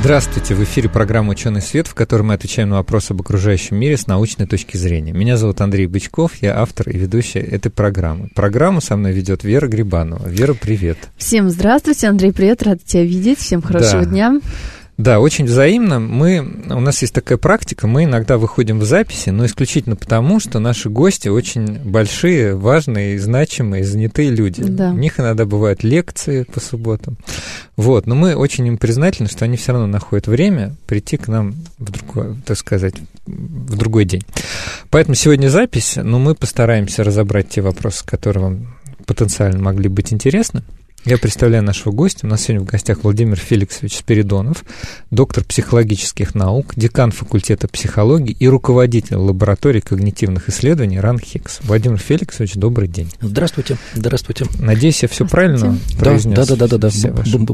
Здравствуйте, в эфире программа «Ученый свет», в которой мы отвечаем на вопросы об окружающем мире с научной точки зрения. Меня зовут Андрей Бычков, я автор и ведущая этой программы. Программу со мной ведет Вера Грибанова. Вера, привет. Всем здравствуйте, Андрей, привет, рада тебя видеть, всем хорошего дня. Да, очень взаимно. У нас есть такая практика, мы иногда выходим в записи, но исключительно потому, что наши гости очень большие, важные, значимые, занятые люди. Да. У них иногда бывают лекции по субботам. Вот, но мы очень им признательны, что они все равно находят время прийти к нам в другой день. Поэтому сегодня запись, но мы постараемся разобрать те вопросы, которые вам потенциально могли быть интересны. Я представляю нашего гостя. У нас сегодня в гостях Владимир Феликсович Спиридонов, доктор психологических наук, декан факультета психологии и руководитель лаборатории когнитивных исследований РАНХиГС. Владимир Феликсович, добрый день. Здравствуйте. Здравствуйте. Надеюсь, я все правильно произнес. Да.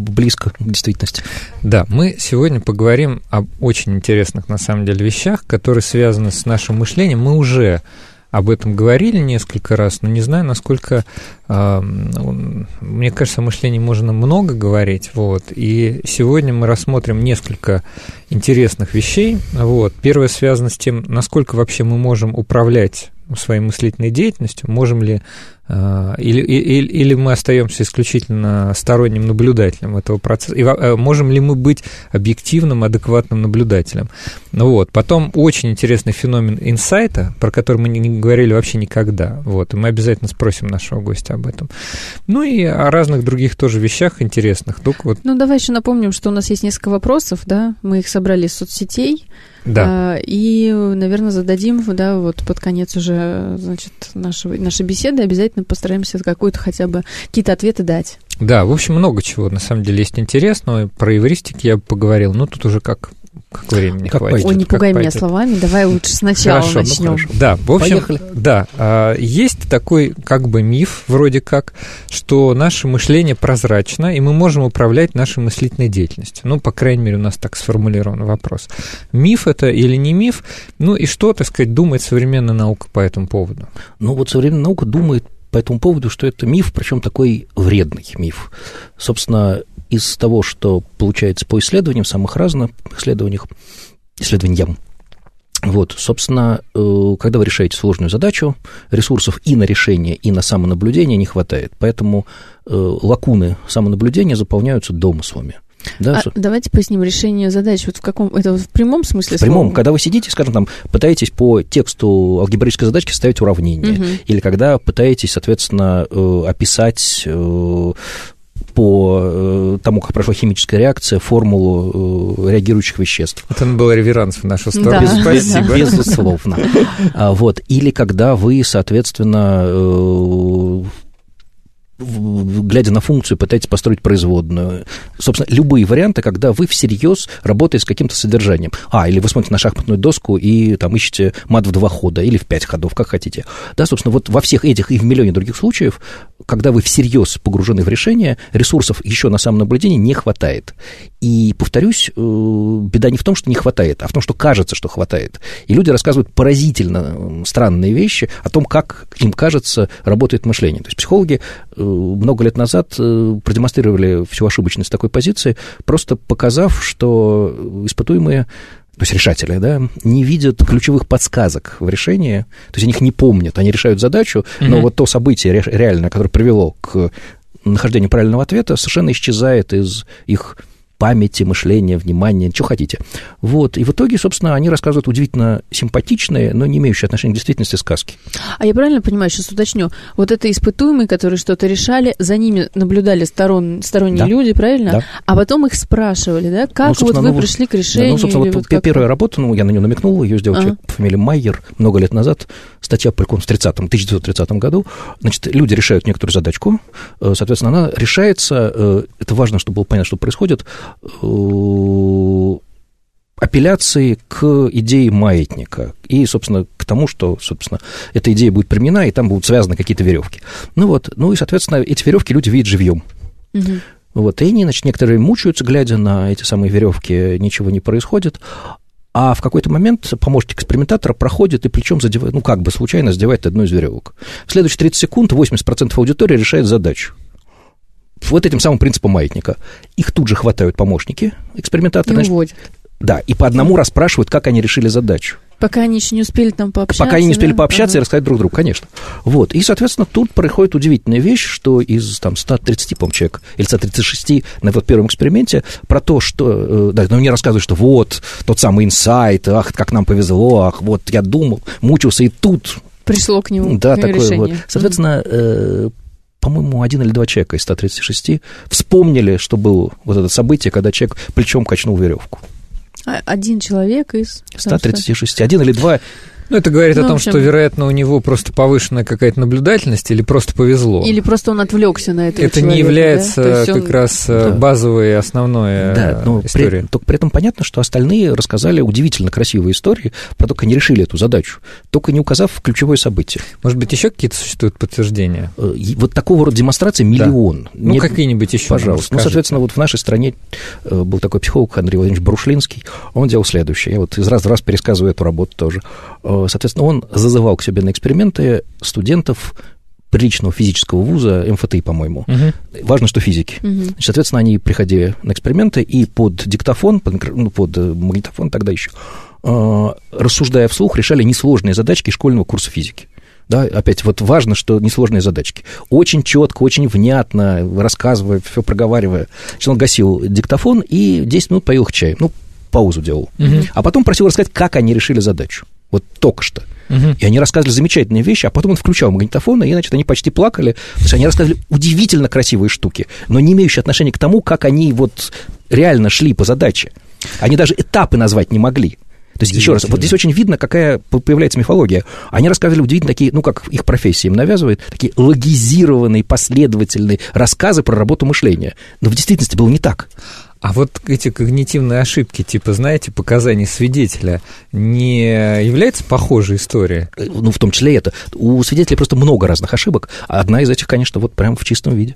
Близко к действительности. Да, мы сегодня поговорим об очень интересных, на самом деле, вещах, которые связаны с нашим мышлением. Мы уже об этом говорили несколько раз, но не знаю, насколько, мне кажется, о мышлении можно много говорить. Вот. И сегодня мы рассмотрим несколько интересных вещей. Вот. Первое связано с тем, насколько вообще мы можем управлять своей мыслительной деятельностью, можем ли или мы остаемся исключительно сторонним наблюдателем этого процесса, и можем ли мы быть объективным, адекватным наблюдателем. Вот. Потом очень интересный феномен инсайта, про который мы не говорили вообще никогда. Вот. И мы обязательно спросим нашего гостя об этом. Ну и о разных других тоже вещах интересных. Только вот... Ну давай еще напомним, что у нас есть несколько вопросов, да, мы их собрали из соцсетей. Да. И, наверное, зададим, да, вот под конец уже, значит, нашей беседы обязательно постараемся какую-то хотя бы какие-то ответы дать. Да, в общем, много чего, на самом деле, есть интересного. Про эвристики я поговорил, но тут уже как времени хватит. Ой, не пугай меня словами, давай лучше сначала начнем. Да, в общем, поехали. Да, есть такой как бы миф, вроде как, что наше мышление прозрачно, и мы можем управлять нашей мыслительной деятельностью. Ну, по крайней мере, у нас так сформулирован вопрос. Миф это или не миф? Ну, и что, так сказать, думает современная наука по этому поводу? Ну, вот современная наука думает по этому поводу, что это миф, причем такой вредный миф. Собственно, из того, что получается по исследованиям, самых разных исследованиям. Вот, собственно, когда вы решаете сложную задачу, ресурсов и на решение, и на самонаблюдение не хватает. Поэтому лакуны самонаблюдения заполняются домыслами. Да? Давайте поясним решение задач. Вот в каком, это в прямом смысле слова? В прямом, когда вы сидите, скажем, там, пытаетесь по тексту алгебраической задачки составить уравнение, или когда пытаетесь, соответственно, описать по тому, как прошла химическая реакция, формулу реагирующих веществ. Это был реверанс в нашу сторону. Да. Спасибо. Безусловно. Вот. Или когда вы, соответственно, глядя на функцию, пытаетесь построить производную. Собственно, любые варианты, когда вы всерьез работаете с каким-то содержанием. Или вы смотрите на шахматную доску и там ищете мат в 2 хода или в 5 ходов, как хотите. Да, собственно, вот во всех этих и в миллионе других случаев, когда вы всерьез погружены в решение, ресурсов еще на самонаблюдение не хватает. И, повторюсь, беда не в том, что не хватает, а в том, что кажется, что хватает. И люди рассказывают поразительно странные вещи о том, как им кажется работает мышление. То есть психологи много лет назад продемонстрировали всю ошибочность такой позиции, просто показав, что испытуемые, то есть решатели, да, не видят ключевых подсказок в решении, то есть они их не помнят, они решают задачу, но вот то событие реальное, которое привело к нахождению правильного ответа, совершенно исчезает из их памяти, мышления, внимания, чего хотите. Вот. И в итоге, собственно, они рассказывают удивительно симпатичные, но не имеющие отношения к действительности сказки. А я правильно понимаю, сейчас уточню, вот это испытуемые, которые что-то решали, за ними наблюдали сторонние люди, правильно? Да. А потом их спрашивали, да, как вы пришли к решению? Да, первая работа, я на нее намекнул, ее сделал человек по фамилии Майер много лет назад, статья Полькон в 1930 году. Значит, люди решают некоторую задачку, соответственно, она решается, это важно, чтобы было понятно, что происходит, апелляции к идее маятника и, собственно, к тому, что, собственно, эта идея будет применена, и там будут связаны какие-то веревки. Ну вот, ну и, соответственно, эти веревки люди видят живьем. Угу. Вот, и они, значит, некоторые мучаются, глядя на эти самые веревки, ничего не происходит. А в какой-то момент помощник экспериментатора проходит и причем задевает, ну, как бы случайно задевает одну из веревок. В следующие 30 секунд 80% аудитории решает задачу. Вот этим самым принципом маятника. Их тут же хватают помощники экспериментатора. И уводят. Да, и по одному расспрашивают, как они решили задачу. Пока они еще не успели там пообщаться. Пока они не успели пообщаться и рассказать друг другу, конечно. Вот. И, соответственно, тут происходит удивительная вещь, что из там, 130, по-моему, человек, или 136 на вот первом эксперименте, про то, что... Да, ну, мне рассказывают, что вот, тот самый инсайт, ах, как нам повезло, ах, вот, я думал, мучился, и тут... Пришло к нему да, такое решение. Вот. Соответственно, по-моему, один или два человека из 136 вспомнили, что было вот это событие, когда человек плечом качнул веревку. Один человек из... 136, один или два... Ну, это говорит о том, что, вероятно, у него просто повышенная какая-то наблюдательность или просто повезло. Или просто он отвлёкся на это. Это человека, не является да? как он... раз да. базовой, основной да, но историей. Только при этом понятно, что остальные рассказали удивительно красивые истории, про то, как они решили эту задачу, только не указав ключевое событие. Может быть, еще какие-то существуют подтверждения? Вот такого рода демонстрации миллион. Да. Ну, нет, какие-нибудь еще. Пожалуйста. Ну, соответственно, вот в нашей стране был такой психолог Андрей Владимирович Брушлинский, он делал следующее. Я вот из раз в раз пересказываю эту работу тоже. Соответственно, он зазывал к себе на эксперименты студентов приличного физического вуза, МФТИ, по-моему. Угу. Важно, что физики. Угу. Значит, соответственно, они приходили на эксперименты и под диктофон, под магнитофон тогда еще, рассуждая вслух, решали несложные задачки школьного курса физики. Да, опять, вот важно, что несложные задачки. Очень четко, очень внятно, рассказывая, все проговаривая. Значит, он гасил диктофон и 10 минут поил их чаем. Ну, паузу делал. Угу. А потом просил рассказать, как они решили задачу. Вот только что. Угу. И они рассказывали замечательные вещи, а потом он включал магнитофон, и, значит, они почти плакали. То есть они рассказывали удивительно красивые штуки, но не имеющие отношения к тому, как они вот реально шли по задаче. Они даже этапы назвать не могли. То есть, еще раз, вот здесь очень видно, какая появляется мифология. Они рассказывали удивительно такие, ну, как их профессия им навязывает, такие логизированные, последовательные рассказы про работу мышления. Но в действительности было не так. А вот эти когнитивные ошибки, типа, знаете, показаний свидетеля, не является похожей историей? Ну, в том числе и это. У свидетелей просто много разных ошибок. Одна из этих, конечно, вот прям в чистом виде.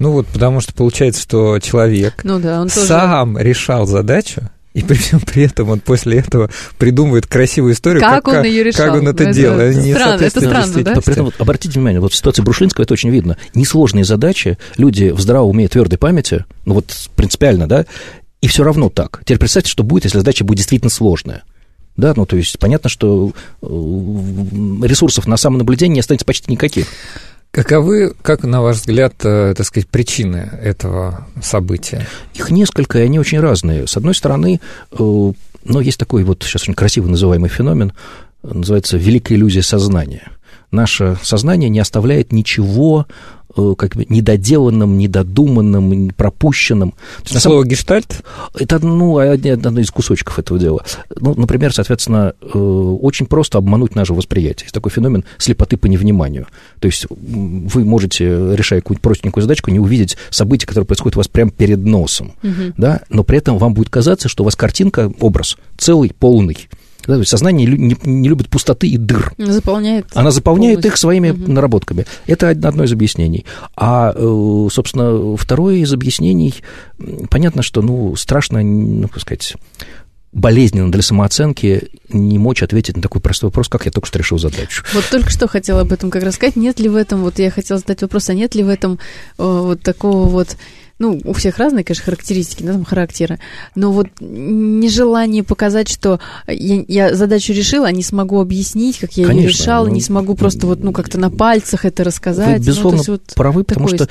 Ну вот, потому что получается, что человек он сам тоже... решал задачу, и при всем при этом он после этого придумывает красивую историю, как он ее решал. Как он это делал. Это странно, да? Но при этом, вот, обратите внимание, вот в ситуации Брушлинского это очень видно. Несложные задачи, люди в здравом уме и твердой памяти, ну вот принципиально, да, и все равно так. Теперь представьте, что будет, если задача будет действительно сложная. Да, ну то есть понятно, что ресурсов на самонаблюдение не останется почти никаких. Каковы, как на ваш взгляд, так сказать, причины этого события? Их несколько, и они очень разные. С одной стороны, есть такой вот сейчас очень красиво называемый феномен, называется «великая иллюзия сознания». Наше сознание не оставляет ничего как бы недоделанным, недодуманным, пропущенным. То есть, слово «гештальт»? Это одно из кусочков этого дела. Ну, например, соответственно, очень просто обмануть наше восприятие. Есть такой феномен слепоты по невниманию. То есть вы можете, решая какую-нибудь простенькую задачку, не увидеть события, которые происходят у вас прямо перед носом. Угу. Да? Но при этом вам будет казаться, что у вас картинка, образ целый, полный. Да, то есть сознание не любит пустоты и дыр. Она заполняет полностью их своими наработками. Это одно из объяснений. А, собственно, второе из объяснений, понятно, что страшно, как сказать, болезненно для самооценки не мочь ответить на такой простой вопрос, как я только что решил задачу. Вот только что хотела об этом как раз сказать. Нет ли в этом, вот я хотела задать вопрос, а нет ли в этом вот такого вот... Ну, у всех разные, конечно, характеристики, характеры, но вот нежелание показать, что я задачу решила, а не смогу объяснить, как я ее решала, не смогу просто как-то на пальцах это рассказать. Вы, безусловно, правы, потому что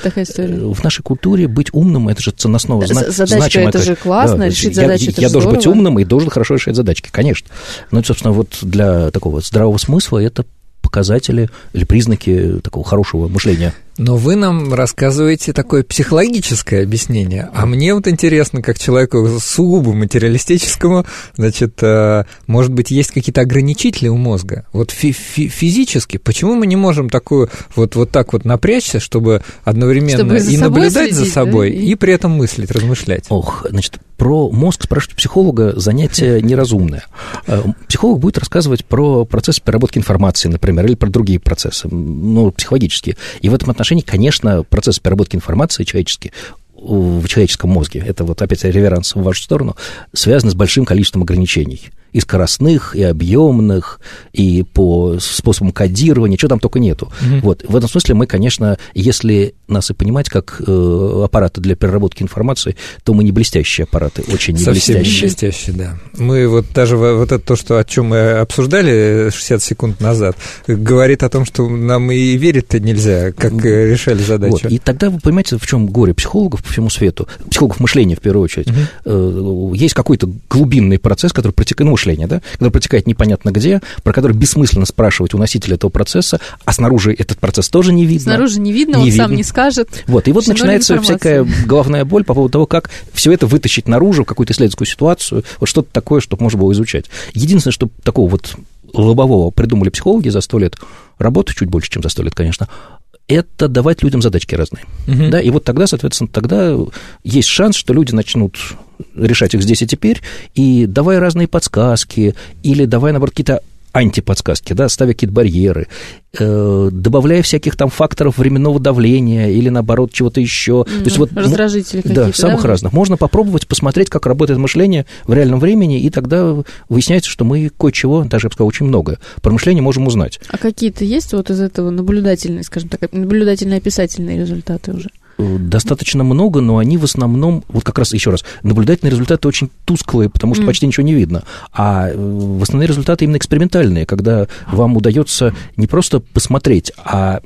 в нашей культуре быть умным – это же ценностного значимое. Задачка – это же классно, да, решить задачу – это я должен здорово. Быть умным и должен хорошо решать задачки, конечно. Но, собственно, вот для такого здравого смысла это показатели или признаки такого хорошего мышления. Но вы нам рассказываете такое психологическое объяснение, а мне вот интересно, как человеку сугубо материалистическому, значит, может быть, есть какие-то ограничители у мозга? Вот физически, почему мы не можем такую вот так вот напрячься, чтобы одновременно и наблюдать следить, за собой, да? И при этом мыслить, размышлять? Значит, про мозг спрашивать психолога занятие неразумное. Психолог будет рассказывать про процесс переработки информации, например, или про другие процессы, психологические. И в этом отношении, конечно, процесс переработки информации в человеческом мозге, это вот опять реверанс в вашу сторону, связан с большим количеством ограничений. И скоростных, и объемных, и по способам кодирования, чего там только нету. Вот. В этом смысле мы, конечно, если нас и понимать как аппараты для переработки информации, то мы не блестящие аппараты, очень не совсем блестящие. Совсем не блестящие, да. Мы вот даже вот это то, что, о чем мы обсуждали 60 секунд назад, говорит о том, что нам и верить-то нельзя, как решали задачу. Вот. И тогда вы понимаете, в чем горе психологов по всему свету, психологов мышления в первую очередь. Есть какой-то глубинный процесс, который протекает, да, который протекает непонятно где, про который бессмысленно спрашивать у носителя этого процесса, а снаружи этот процесс тоже не видно. Снаружи не видно, он сам не скажет. Вот, и вот начинается всякая головная боль по поводу того, как все это вытащить наружу в какую-то исследовательскую ситуацию, вот что-то такое, чтобы можно было изучать. Единственное, что такого вот лобового придумали психологи за 100 лет, работы чуть больше, чем за 100 лет, конечно, это давать людям задачки разные. Да, и вот тогда, соответственно, тогда есть шанс, что люди начнут решать их здесь и теперь, и давая разные подсказки, или давая, наоборот, какие-то антиподсказки, да, ставя какие-то барьеры, добавляя всяких там факторов временного давления или, наоборот, чего-то еще. Вот, раздражители какие-то. Да, самых разных. Можно попробовать посмотреть, как работает мышление в реальном времени, и тогда выясняется, что мы кое-чего, даже, я бы сказал, очень много про мышление можем узнать. А какие-то есть вот из этого наблюдательные, скажем так, наблюдательно-описательные результаты уже? Достаточно много, но они в основном, вот как раз еще раз, наблюдательные результаты очень тусклые, потому что почти ничего не видно, а в основном результаты именно экспериментальные, когда вам удается не просто посмотреть, а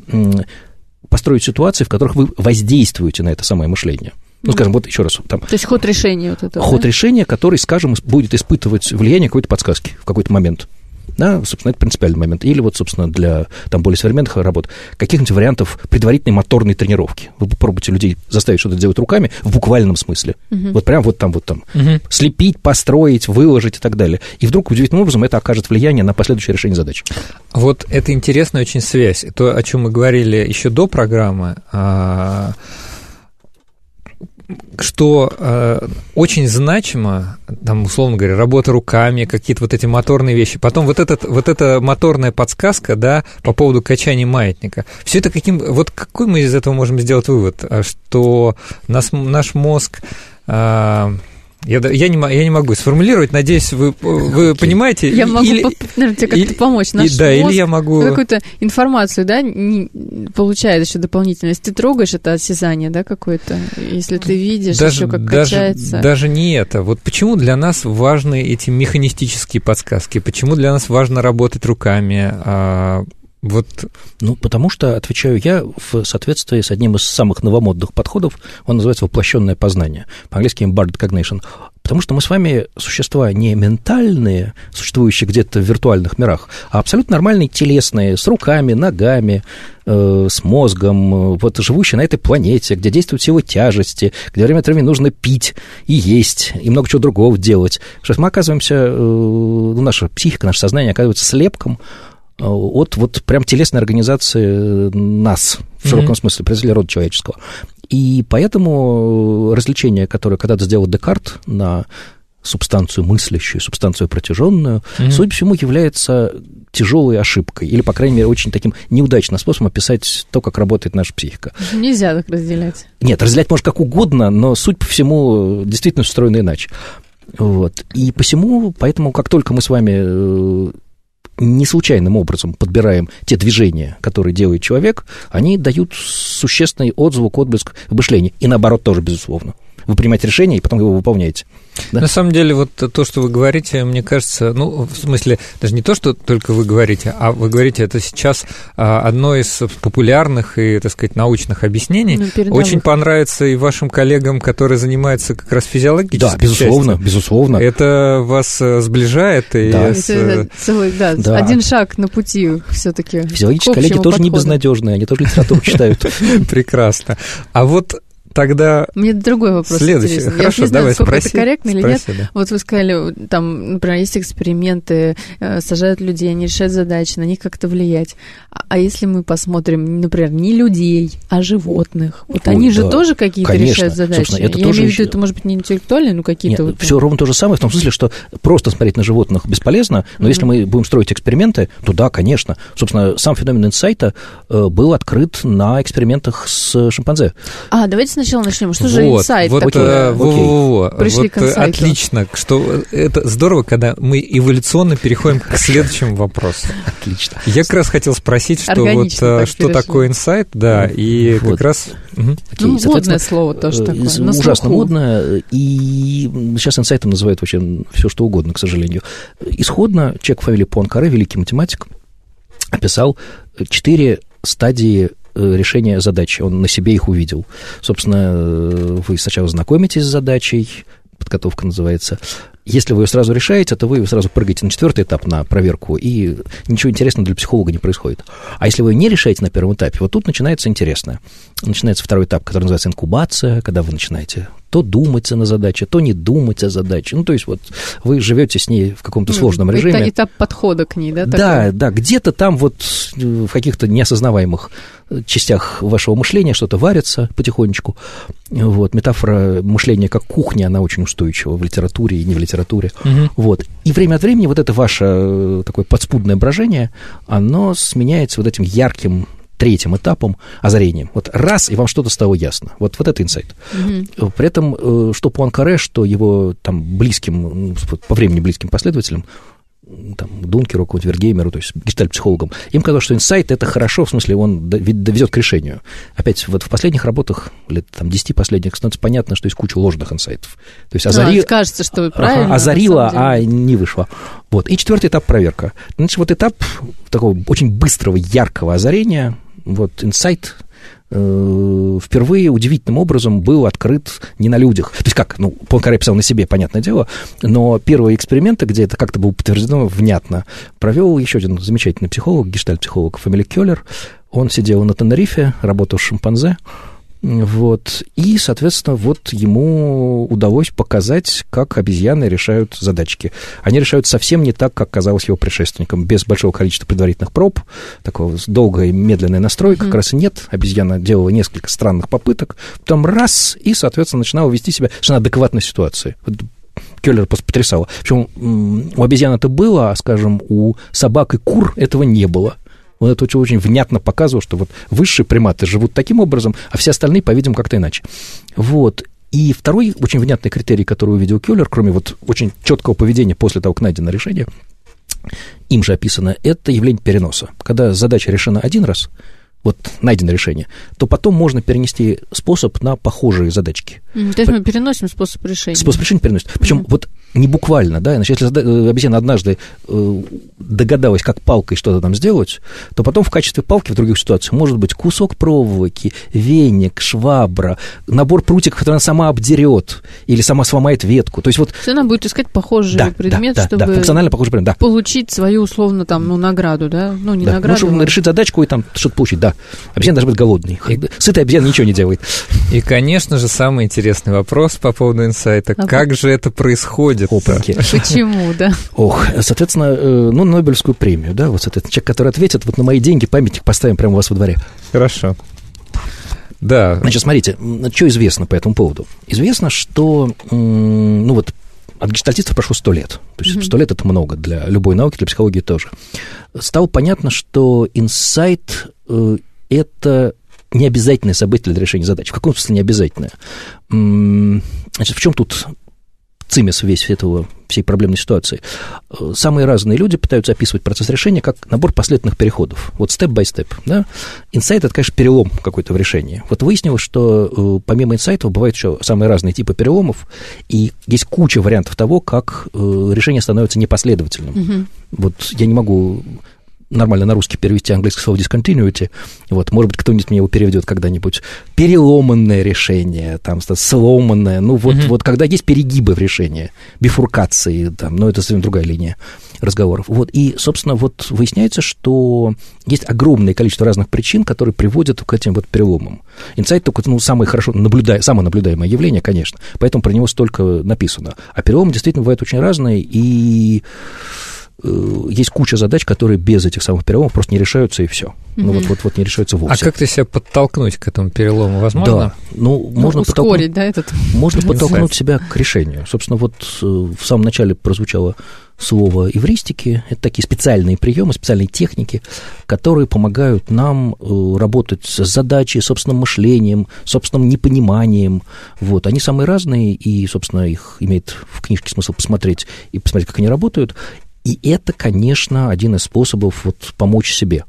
построить ситуации, в которых вы воздействуете на это самое мышление. Ну, скажем, вот еще раз. Там, то есть ход решения вот этого. Ход решения, который, скажем, будет испытывать влияние какой-то подсказки в какой-то момент. Да, собственно, это принципиальный момент. Или вот, собственно, для там, более современных работ каких-нибудь вариантов предварительной моторной тренировки. Вы попробуйте людей заставить что-то делать руками в буквальном смысле. Вот прям вот там. Слепить, построить, выложить и так далее. И вдруг удивительным образом это окажет влияние на последующее решение задач. Вот это интересная очень связь. То, о чем мы говорили еще до программы, что очень значимо, там, условно говоря, работа руками, какие-то вот эти моторные вещи. Потом вот эта моторная подсказка, да, по поводу качания маятника. Все это какой мы из этого можем сделать вывод? Что наш мозг... Я не могу сформулировать, надеюсь, вы понимаете. Я могу, наверное, тебе как-то помочь. Какую-то информацию, да, получает еще дополнительно. Если ты трогаешь, это осязание, да, какое-то. Если ты видишь, еще как качается. Даже не это. Вот почему для нас важны эти механистические подсказки? Почему для нас важно работать руками? Потому что, отвечаю я, в соответствии с одним из самых новомодных подходов, он называется воплощенное познание, по-английски embodied cognition, потому что мы с вами существа не ментальные, существующие где-то в виртуальных мирах, а абсолютно нормальные телесные, с руками, ногами, с мозгом, вот живущие на этой планете, где действуют все его тяжести, где время от времени нужно пить и есть, и много чего другого делать. Сейчас мы оказываемся, наша психика, наше сознание оказывается слепком от вот прям телесной организации нас, в широком смысле, представителей рода человеческого. И поэтому развлечение, которое когда-то сделал Декарт на субстанцию мыслящую, субстанцию протяженную, судя по всему, является тяжелой ошибкой, или, по крайней мере, очень таким неудачным способом описать то, как работает наша психика. Нельзя так разделять. Нет, разделять можно как угодно, но, суть по всему, действительно устроена иначе. Вот. И посему, поэтому, как только мы с вами... не случайным образом подбираем те движения, которые делает человек, они дают существенный отзвук, отблеск в мышлении. И наоборот тоже, безусловно. вы принимаете решение и потом его выполняете. Да? На самом деле, вот то, что вы говорите, мне кажется, ну, в смысле, даже не то, что только вы говорите, а вы говорите, это сейчас одно из популярных и, так сказать, научных объяснений. Ну, очень понравится и вашим коллегам, которые занимаются как раз физиологической частью. Да, безусловно, частью. Безусловно. Это вас сближает. И да. Это целый, да, да. Один шаг на пути все-таки. Физиологические коллеги тоже не безнадежные, они тоже литературу читают. Прекрасно. А вот тогда мне другой вопрос следующий. Интересен. Хорошо, я не знаю, давай, насколько это корректно или нет. Да. Вот вы сказали, там, например, есть эксперименты, сажают людей, они решают задачи, на них как-то влиять. А если мы посмотрим, например, не людей, а животных, вот ой, они да. же тоже какие-то конечно. Решают задачи. Это я тоже имею в виду, это может быть не интеллектуальные, но какие-то... Нет, вот... Все ровно то же самое, в том смысле, что просто смотреть на животных бесполезно, но если мы будем строить эксперименты, то да, конечно. Собственно, сам феномен инсайта был открыт на экспериментах с шимпанзе. А, давайте сначала начнем. Что же инсайт такое? Пришли к инсайту. Отлично. Что, это здорово, когда мы эволюционно переходим к следующему вопросу. Отлично. Я как раз хотел спросить, что, вот, что такое инсайт, да, и вот. Как раз... Угу. Ну, модное слово тоже такое. Ужасно модное, и сейчас инсайтом называют вообще все что угодно, к сожалению. Исходно человек по фамилии Пуанкаре, великий математик, описал 4 стадии решение задачи, он на себе их увидел. Собственно, вы сначала знакомитесь с задачей, подготовка называется. Если вы ее сразу решаете, то вы сразу прыгаете на 4-й этап, на проверку, и ничего интересного для психолога не происходит. А если вы ее не решаете на первом этапе, вот тут начинается интересное. Начинается второй этап, который называется инкубация, когда вы начинаете то думать о задаче, то не думать о задаче. Ну, то есть, вот вы живете с ней в каком-то сложном режиме. Это этап подхода к ней, да? Такой? Да, да, где-то там вот в каких-то неосознаваемых частях вашего мышления что-то варится потихонечку. Вот, метафора мышления как кухня, она очень устойчива в литературе и не в литературе. Угу. Вот. И время от времени вот это ваше такое подспудное брожение, оно сменяется вот этим ярким третьим этапом озарением. Вот раз, и вам что-то стало ясно. Вот это инсайт. Угу. При этом, что Пуанкаре, что его там близким, по времени близким последователям, там, Дункеру, какому-то Вергеймеру, то есть гештальт-психологам, им казалось, что инсайт – это хорошо, в смысле, он доведет к решению. Опять, вот в последних работах, лет там 10 последних, становится понятно, что есть куча ложных инсайтов. То есть кажется, что правильно. Озарила, а не вышла. Вот. И 4-й этап – проверка. Значит, вот этап такого очень быстрого, яркого озарения, вот инсайт – впервые удивительным образом был открыт не на людях. То есть как? Ну, Пуанкаре писал на себе, понятное дело, но первые эксперименты, где это как-то было подтверждено внятно, провел еще один замечательный психолог, гештальт-психолог, фамилия Кёллер. Он сидел на Тенерифе, работал с шимпанзе. Вот. И, соответственно, вот ему удалось показать, как обезьяны решают задачки. Они решают совсем не так, как казалось его предшественникам. Без большого количества предварительных проб, такого долгой медленной настройки как раз и нет. Обезьяна делала несколько странных попыток, потом раз, и, соответственно, начинала вести себя совершенно адекватной ситуации. Кёллер просто потрясало. Причем у обезьян это было, а, скажем, у собак и кур этого не было. Он это очень внятно показывал, что вот высшие приматы живут таким образом, а все остальные, по-видимому, как-то иначе. Вот. И второй очень внятный критерий, который увидел Кёллер, кроме вот очень четкого поведения после того, как найдено решение, им же описано, это явление переноса. Когда задача решена один раз, вот найдено решение, то потом можно перенести способ на похожие задачки. То есть мы переносим способ решения. Способ решения переносит. Причем вот не буквально, да, значит, если обезьяна однажды догадалась, как палкой что-то там сделать, то потом в качестве палки в других ситуациях может быть кусок проволоки, веник, швабра, набор прутиков, который она сама обдерет или сама сломает ветку. То есть вот... То она будет искать похожий предмет, чтобы функционально похожий предмет, получить свою, условно, там, ну, награду, да? Ну, не награду. Ну, чтобы решить задачку и там что-то получить, да. Обезьяна должна быть голодной. Сытая обезьяна ничего не делает. И, конечно же, самый интересный вопрос по поводу инсайта. Как же это происходит? Опаньки. Почему, да? Ох, соответственно, ну, Нобелевскую премию, да, вот этот человек, который ответит, вот на мои деньги памятник поставим прямо у вас во дворе. Хорошо. Да. Значит, смотрите, что известно по этому поводу? Известно, что, ну, вот, от гештальтистов прошло 100 лет. То есть 100 лет – это много для любой науки, для психологии тоже. Стало понятно, что инсайт – это необязательное событие для решения задач. В каком смысле необязательное? Значит, в чем тут цимес весь этого, всей проблемной ситуации. Самые разные люди пытаются описывать процесс решения как набор последовательных переходов. Вот степ-бай-степ. Да? Инсайт – это, конечно, перелом какой-то в решении. Вот выяснилось, что помимо инсайтов бывают еще самые разные типы переломов, и есть куча вариантов того, как решение становится непоследовательным. Mm-hmm. Вот я не могу нормально на русский перевести английское слово discontinuity, вот, может быть, кто-нибудь мне его переведет когда-нибудь, переломанное решение, там, сломанное, ну, вот, вот когда есть перегибы в решении, бифуркации, там, ну, это совсем другая линия разговоров, вот, и, собственно, вот выясняется, что есть огромное количество разных причин, которые приводят к этим вот переломам. Инсайт только, ну, самое хорошо самонаблюдаемое явление, конечно, поэтому про него столько написано, а переломы действительно бывают очень разные, и есть куча задач, которые без этих самых переломов просто не решаются, и все. Ну, вот не решаются вовсе. А как ты себя подтолкнуть к этому перелому? Возможно? Да. Ну, можно ускорить, да, этот? Можно подтолкнуть себя к решению. Собственно, вот в самом начале прозвучало слово эвристики. Это такие специальные приемы, специальные техники, которые помогают нам работать с задачей, собственным мышлением, собственным непониманием. Вот. Они самые разные, и, собственно, их имеет в книжке смысл посмотреть и посмотреть, как они работают. И это, конечно, один из способов вот помочь себе.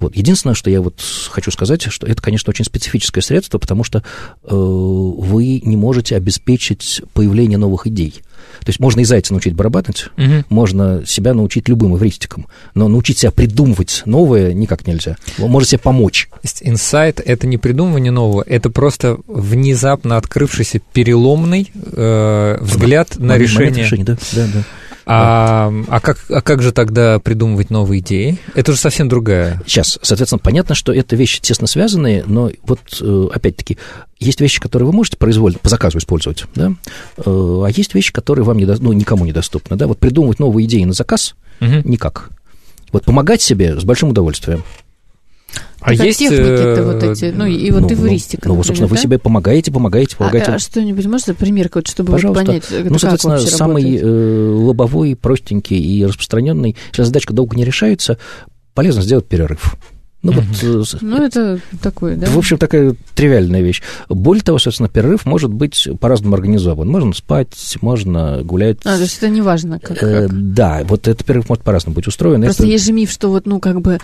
Вот. Единственное, что я вот хочу сказать, что это, конечно, очень специфическое средство, потому что вы не можете обеспечить появление новых идей. То есть можно и зайца научить барабанить, можно себя научить любым эвристикам, но научить себя придумывать новое никак нельзя. Вы можете себе помочь. То есть инсайт – это не придумывание нового, это просто внезапно открывшийся переломный взгляд на решение. Да, да, да. А как же тогда придумывать новые идеи? Это же совсем другая. Сейчас, соответственно, понятно, что это вещи тесно связанные, но вот, опять-таки, есть вещи, которые вы можете произвольно, по заказу использовать, да? А есть вещи, которые вам никому недоступны, да? Вот придумывать новые идеи на заказ никак. Вот помогать себе с большим удовольствием. А есть техники-то вот эти, ну, и вот эвристика, например, собственно, да? Вы себе помогаете. А что-нибудь можно, пример какой-то, чтобы вот понять, как вообще работает? Ну, соответственно, самый лобовой, простенький и распространенный, если задачка долго не решается, полезно сделать перерыв. Ну, вот, ну, это такое, да? В общем, такая тривиальная вещь. Более того, собственно, перерыв может быть по-разному организован. Можно спать, можно гулять. А, то есть это не важно, как. Да, вот этот перерыв может по-разному быть устроен. Просто есть же миф, что вот, ну, как бы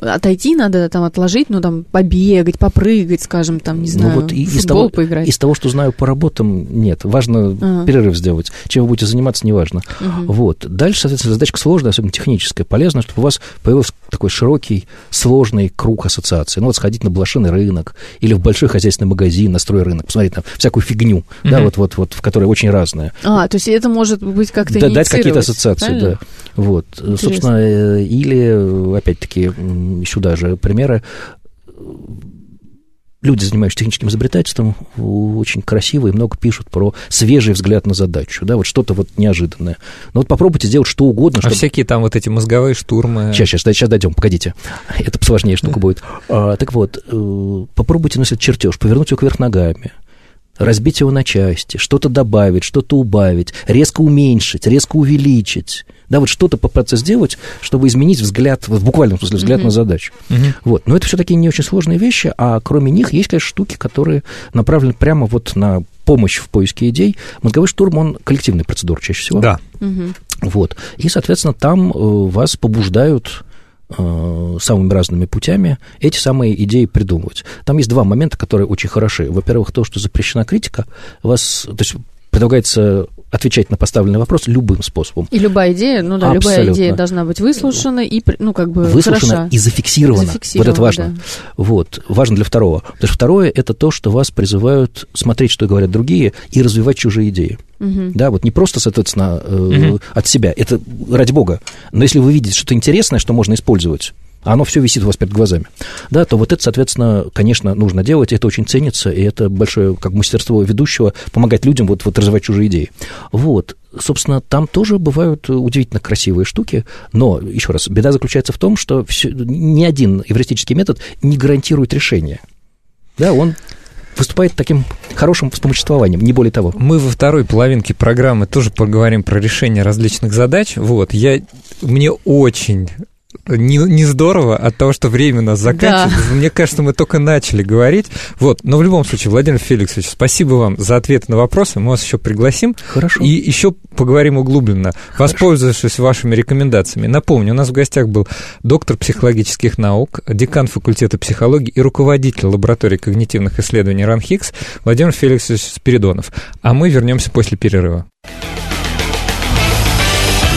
отойти надо, там, отложить, ну, там, побегать, попрыгать, скажем, там, не знаю, вот в футбол поиграть. Из того, что знаю по работам, нет. Важно перерыв сделать. Чем вы будете заниматься, неважно. Вот. Дальше, соответственно, задачка сложная, особенно техническая, полезная, чтобы у вас появился такой широкий, сложный круг ассоциаций. Ну, вот сходить на блошиный рынок или в большой хозяйственный магазин, на стройрынок, посмотреть там всякую фигню, да, вот, в которой очень разная. А, то есть это может быть как-то инициировать. Дать какие-то ассоциации, правильно? Да. Вот. Интересно. Собственно, или, опять-таки, сюда же примеры. Люди, занимающиеся техническим изобретательством, очень красиво и много пишут про свежий взгляд на задачу, да, вот что-то вот неожиданное. Но вот попробуйте сделать что угодно. А всякие там вот эти мозговые штурмы. Сейчас дойдем, погодите. Это посложнее штука будет. Так вот, попробуйте, если чертеж, повернуть его кверх ногами, разбить его на части, что-то добавить, что-то убавить, резко уменьшить, резко увеличить. Да, вот что-то попытаться сделать, чтобы изменить взгляд, вот в буквальном смысле взгляд на задачу. Вот. Но это все-таки не очень сложные вещи, а кроме них есть, конечно, штуки, которые направлены прямо вот на помощь в поиске идей. Мозговой штурм, он коллективный процедур чаще всего. Да. Вот. И, соответственно, там вас побуждают самыми разными путями эти самые идеи придумывать. Там есть два момента, которые очень хороши. Во-первых, то, что запрещена критика, вас, то есть предлагается отвечать на поставленный вопрос любым способом. И любая идея, ну да, абсолютно. Любая идея должна быть выслушана и, ну, как бы, выслушана и зафиксирована. Вот это важно. Да. Вот. Важно для второго. Потому что второе – это то, что вас призывают смотреть, что говорят другие, и развивать чужие идеи. Да, вот не просто, соответственно, от себя. Это ради бога. Но если вы видите что-то интересное, что можно использовать, оно все висит у вас перед глазами, да, то вот это, соответственно, конечно, нужно делать, это очень ценится, и это большое как мастерство ведущего, помогать людям вот развивать чужие идеи. Вот, собственно, там тоже бывают удивительно красивые штуки, но, еще раз, беда заключается в том, что ни один эвристический метод не гарантирует решение, да, он выступает таким хорошим вспомоществованием, не более того. Мы во второй половинке программы тоже поговорим про решение различных задач, вот, мне очень не здорово от того, что время нас заканчивается. Да. Мне кажется, мы только начали говорить. Вот. Но в любом случае, Владимир Феликсович, спасибо вам за ответы на вопросы. Мы вас еще пригласим. Хорошо. И еще поговорим углубленно. Хорошо. Воспользовавшись вашими рекомендациями, напомню, у нас в гостях был доктор психологических наук, декан факультета психологии и руководитель лаборатории когнитивных исследований РАНХиГС Владимир Феликсович Спиридонов. А мы вернемся после перерыва.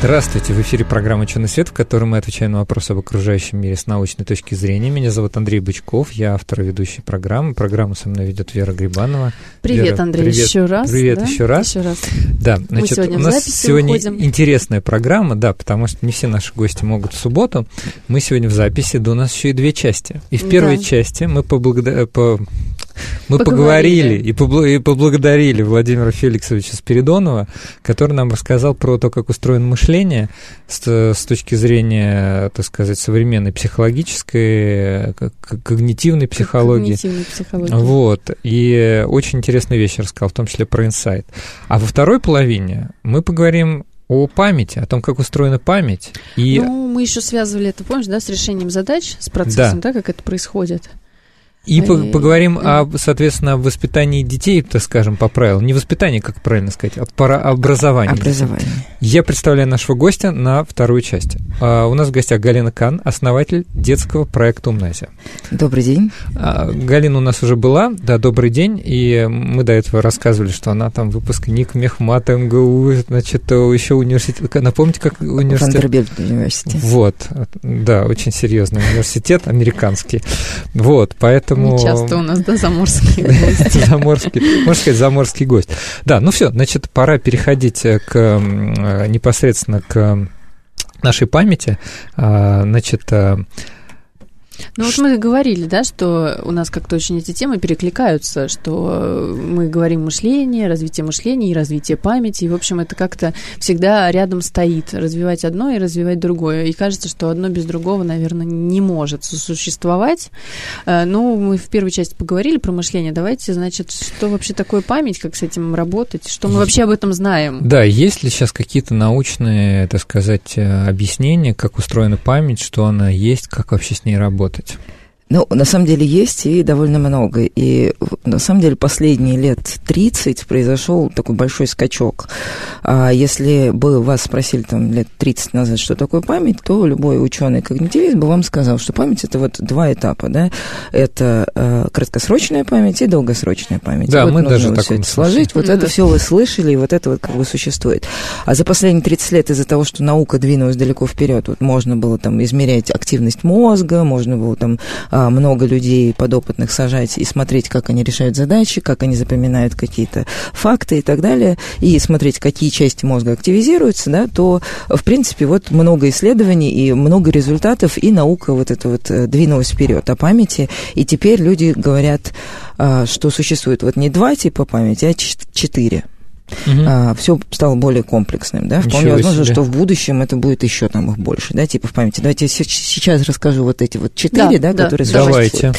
Здравствуйте, в эфире программа «Учёный свет», в которой мы отвечаем на вопросы об окружающем мире с научной точки зрения. Меня зовут Андрей Бычков, я автор и ведущий программы. Программу со мной ведет Вера Грибанова. Привет, Вера, Андрей, привет, еще раз. Привет, да? еще раз. Да, значит, у нас сегодня интересная программа, да, потому что не все наши гости могут в субботу. Мы сегодня в записи, да, у нас еще и две части. И в первой части мы поговорили и поблагодарили Владимира Феликсовича Спиридонова, который нам рассказал про то, как устроено мышление с точки зрения, так сказать, современной психологической, когнитивной психологии. Вот. И очень интересные вещи рассказал, в том числе про инсайт. А во второй половине мы поговорим о памяти, о том, как устроена память. И... Ну, мы еще связывали это, помнишь, да, с решением задач, с процессом, да, как это происходит. И поговорим, соответственно, о воспитании детей, так скажем, по правилам. Не воспитание, как правильно сказать, а про образование. Образование. Я представляю нашего гостя на вторую часть. У нас в гостях Галина Кан, основатель детского проекта «Умназия». Добрый день. Галина у нас уже была, да, добрый день. И мы до этого рассказывали, что она там выпускник Мехмата МГУ, значит, еще университет. Напомните, как университет? Вандербильт университет. Вот, да, очень серьезный университет, американский. Вот, поэтому... Не часто у нас, да, заморские гости. Можно сказать, заморский гость. Да, ну все, значит, пора переходить к непосредственно к нашей памяти. Значит, ну вот мы говорили, да, что у нас как-то очень эти темы перекликаются, что мы говорим мышление, развитие мышления и развитие памяти, и, в общем, это как-то всегда рядом стоит, развивать одно и развивать другое, и кажется, что одно без другого, наверное, не может существовать. Ну, мы в первой части поговорили про мышление, давайте, значит, что вообще такое память, как с этим работать, что мы вообще об этом знаем. Да, есть ли сейчас какие-то научные, так сказать, объяснения, как устроена память, что она есть, как вообще с ней работать? Ну, на самом деле есть, и довольно много. И на самом деле последние лет 30 произошел такой большой скачок. А если бы вас спросили там лет 30 назад, что такое память, то любой ученый-когнитивист бы вам сказал, что память – это вот два этапа, да? Это краткосрочная память и долгосрочная память. Да, вот мы даже вот так сложить. Вот это все вы слышали, и вот это вот как бы существует. А за последние 30 лет из-за того, что наука двинулась далеко вперед, вот можно было там измерять активность мозга, можно было там много людей подопытных сажать и смотреть, как они решают задачи, как они запоминают какие-то факты и так далее, и смотреть, какие части мозга активизируются, да, то, в принципе, вот много исследований и много результатов, и наука вот эта вот двинулась вперед о памяти, и теперь люди говорят, что существует вот не два типа памяти, а 4. Все стало более комплексным, да? Вполне возможно, что в будущем это будет еще там их больше, да, типа в памяти. Давайте я сейчас расскажу вот эти вот 4, да, да, которые существуют.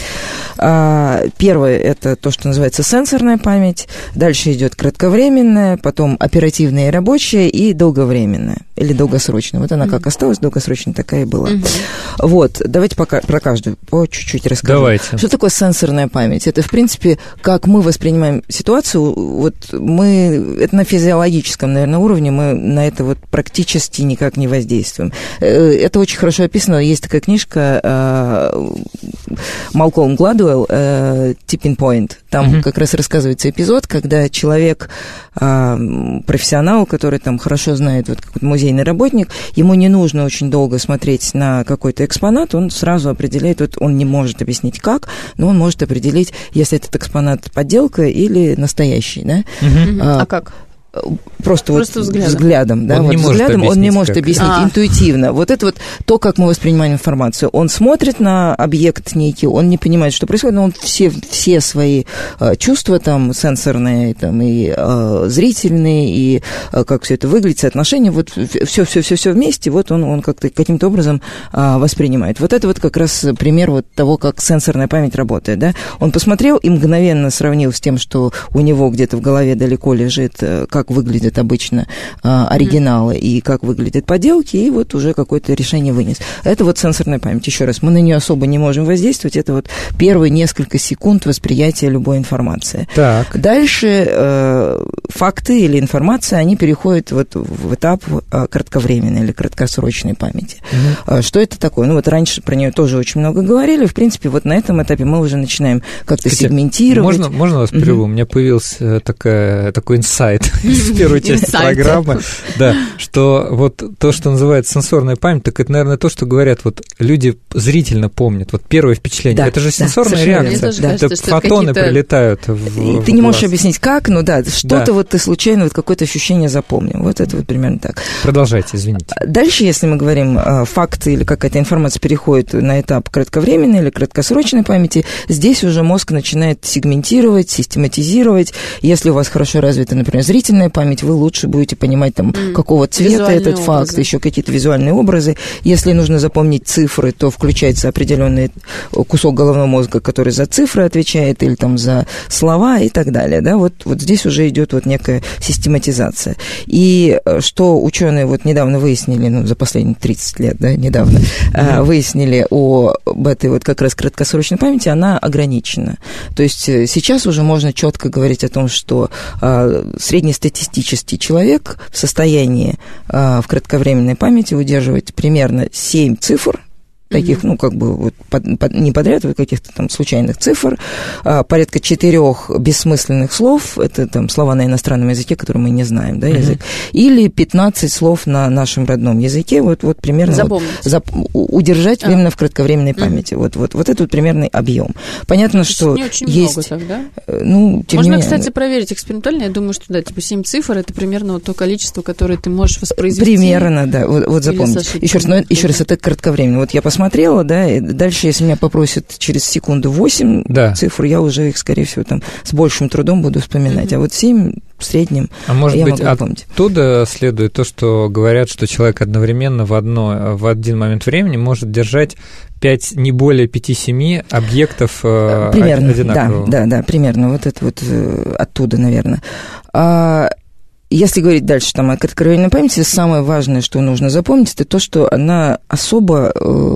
Первое – это то, что называется сенсорная память, дальше идет кратковременная, потом оперативная и рабочая, и долговременная, или долгосрочная. Вот она как осталась, долгосрочная такая и была. Вот, давайте пока про каждую по чуть-чуть расскажу. Давайте. Что такое сенсорная память? Это, в принципе, как мы воспринимаем ситуацию, вот мы... Это на физиологическом, наверное, уровне мы на это вот практически никак не воздействуем. Это очень хорошо описано. Есть такая книжка Малком Гладуэлл «Tipping Point». Там как раз рассказывается эпизод, когда человек, профессионал, который там хорошо знает, вот какой-то музейный работник, ему не нужно очень долго смотреть на какой-то экспонат, он сразу определяет, вот он не может объяснить как, но он может определить, если этот экспонат подделка или настоящий, да? А как? просто вот взглядом, да, он не может объяснить интуитивно. Вот это вот то, как мы воспринимаем информацию. Он смотрит на объект некий, он не понимает, что происходит, но он все свои чувства там сенсорные, там и зрительные, и как все это выглядит, соотношение, вот все вместе, вот он как-то каким-то образом воспринимает. Вот это вот как раз пример вот того, как сенсорная память работает, да. Он посмотрел и мгновенно сравнил с тем, что у него где-то в голове далеко лежит, как выглядят обычно оригиналы и как выглядят поделки, и вот уже какое-то решение вынес. Это вот сенсорная память. Еще раз, мы на нее особо не можем воздействовать. Это вот первые несколько секунд восприятия любой информации. Так. Дальше факты или информация, они переходят вот в этап кратковременной или краткосрочной памяти. Угу. Что это такое? Ну вот раньше про нее тоже очень много говорили. В принципе, вот на этом этапе мы уже начинаем как-то сегментировать. Можно вас прерву? У меня появился такой инсайт из первой части программы, да, что вот то, что называется сенсорная память, так это, наверное, то, что говорят, вот люди зрительно помнят, вот первое впечатление, да, это же сенсорная реакция, это фотоны прилетают. Ты не можешь объяснить, как, но да, что-то вот ты случайно вот какое-то ощущение запомнил, вот это вот примерно так. Продолжайте, извините. Дальше, если мы говорим факты или какая-то информация переходит на этап кратковременной или краткосрочной памяти, здесь уже мозг начинает сегментировать, систематизировать. Если у вас хорошо развита, например, зрительная память, вы лучше будете понимать, там, какого цвета этот факт, еще какие-то визуальные образы. Если нужно запомнить цифры, то включается определенный кусок головного мозга, который за цифры отвечает или там за слова и так далее. Да? Вот здесь уже идет вот некая систематизация. И что ученые вот недавно выяснили, ну, за последние 30 лет, да, недавно, выяснили об этой вот как раз краткосрочной памяти, она ограничена. То есть сейчас уже можно четко говорить о том, что среднестатистический человек в состоянии в кратковременной памяти удерживать примерно 7 цифр, таких, ну, как бы, вот, не подряд, вот каких-то там случайных цифр, порядка 4 бессмысленных слов, это там слова на иностранном языке, которые мы не знаем, да, язык, или 15 слов на нашем родном языке, вот примерно вот, удержать именно в кратковременной памяти, вот это вот примерный объем. Понятно, что не очень есть... много, так, да? Ну, тем Можно, не менее... кстати, проверить экспериментально, я думаю, что, да, типа 7 цифр, это примерно вот то количество, которое ты можешь воспроизвести. Примерно, да, вот запомнить. Еще раз, это кратковременно. Вот я посмотрела, да, и дальше, если меня попросят через секунду 8 цифр, я уже их, скорее всего, там с большим трудом буду вспоминать, а вот 7 в среднем я могу запомнить. Оттуда следует то, что говорят, что человек одновременно в один момент времени может держать 5, не более 5-7 объектов примерно, одинакового. Да, примерно, вот это вот оттуда, наверное. Если говорить дальше там, о кратковременной памяти, самое важное, что нужно запомнить, это то, что она особо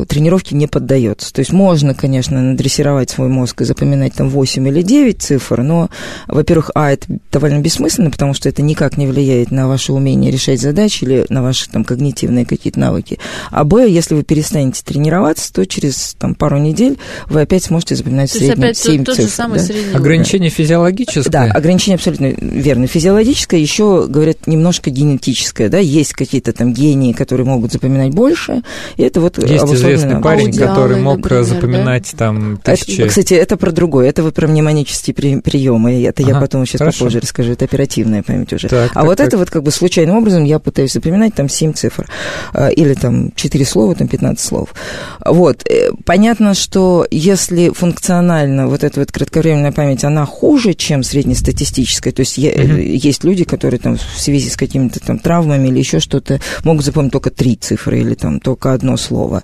тренировке не поддается. То есть можно, конечно, надрессировать свой мозг и запоминать там 8 или 9 цифр, но, во-первых, это довольно бессмысленно, потому что это никак не влияет на ваше умение решать задачи или на ваши там, когнитивные какие-то навыки. А б, если вы перестанете тренироваться, то через там, пару недель вы опять сможете запоминать в среднем 7 цифр. Да? Ограничение физиологическое? Да, ограничение абсолютно верно. Физиологическое, еще говорят, немножко генетическое, да, есть какие-то там гении, которые могут запоминать больше, и это вот... Есть известный парень, который мог, например, запоминать там тысячи... Кстати, это про другое, это вот про мнемонические приемы, это я потом сейчас попозже расскажу, это оперативная память уже. Это вот как бы случайным образом я пытаюсь запоминать там 7 цифр, или там 4 слова, там 15 слов. Вот, понятно, что если функционально вот эта вот кратковременная память, она хуже, чем среднестатистическая, то есть есть люди, которые там в связи с какими-то там травмами или еще что-то, могут запомнить только 3 цифры или там только одно слово.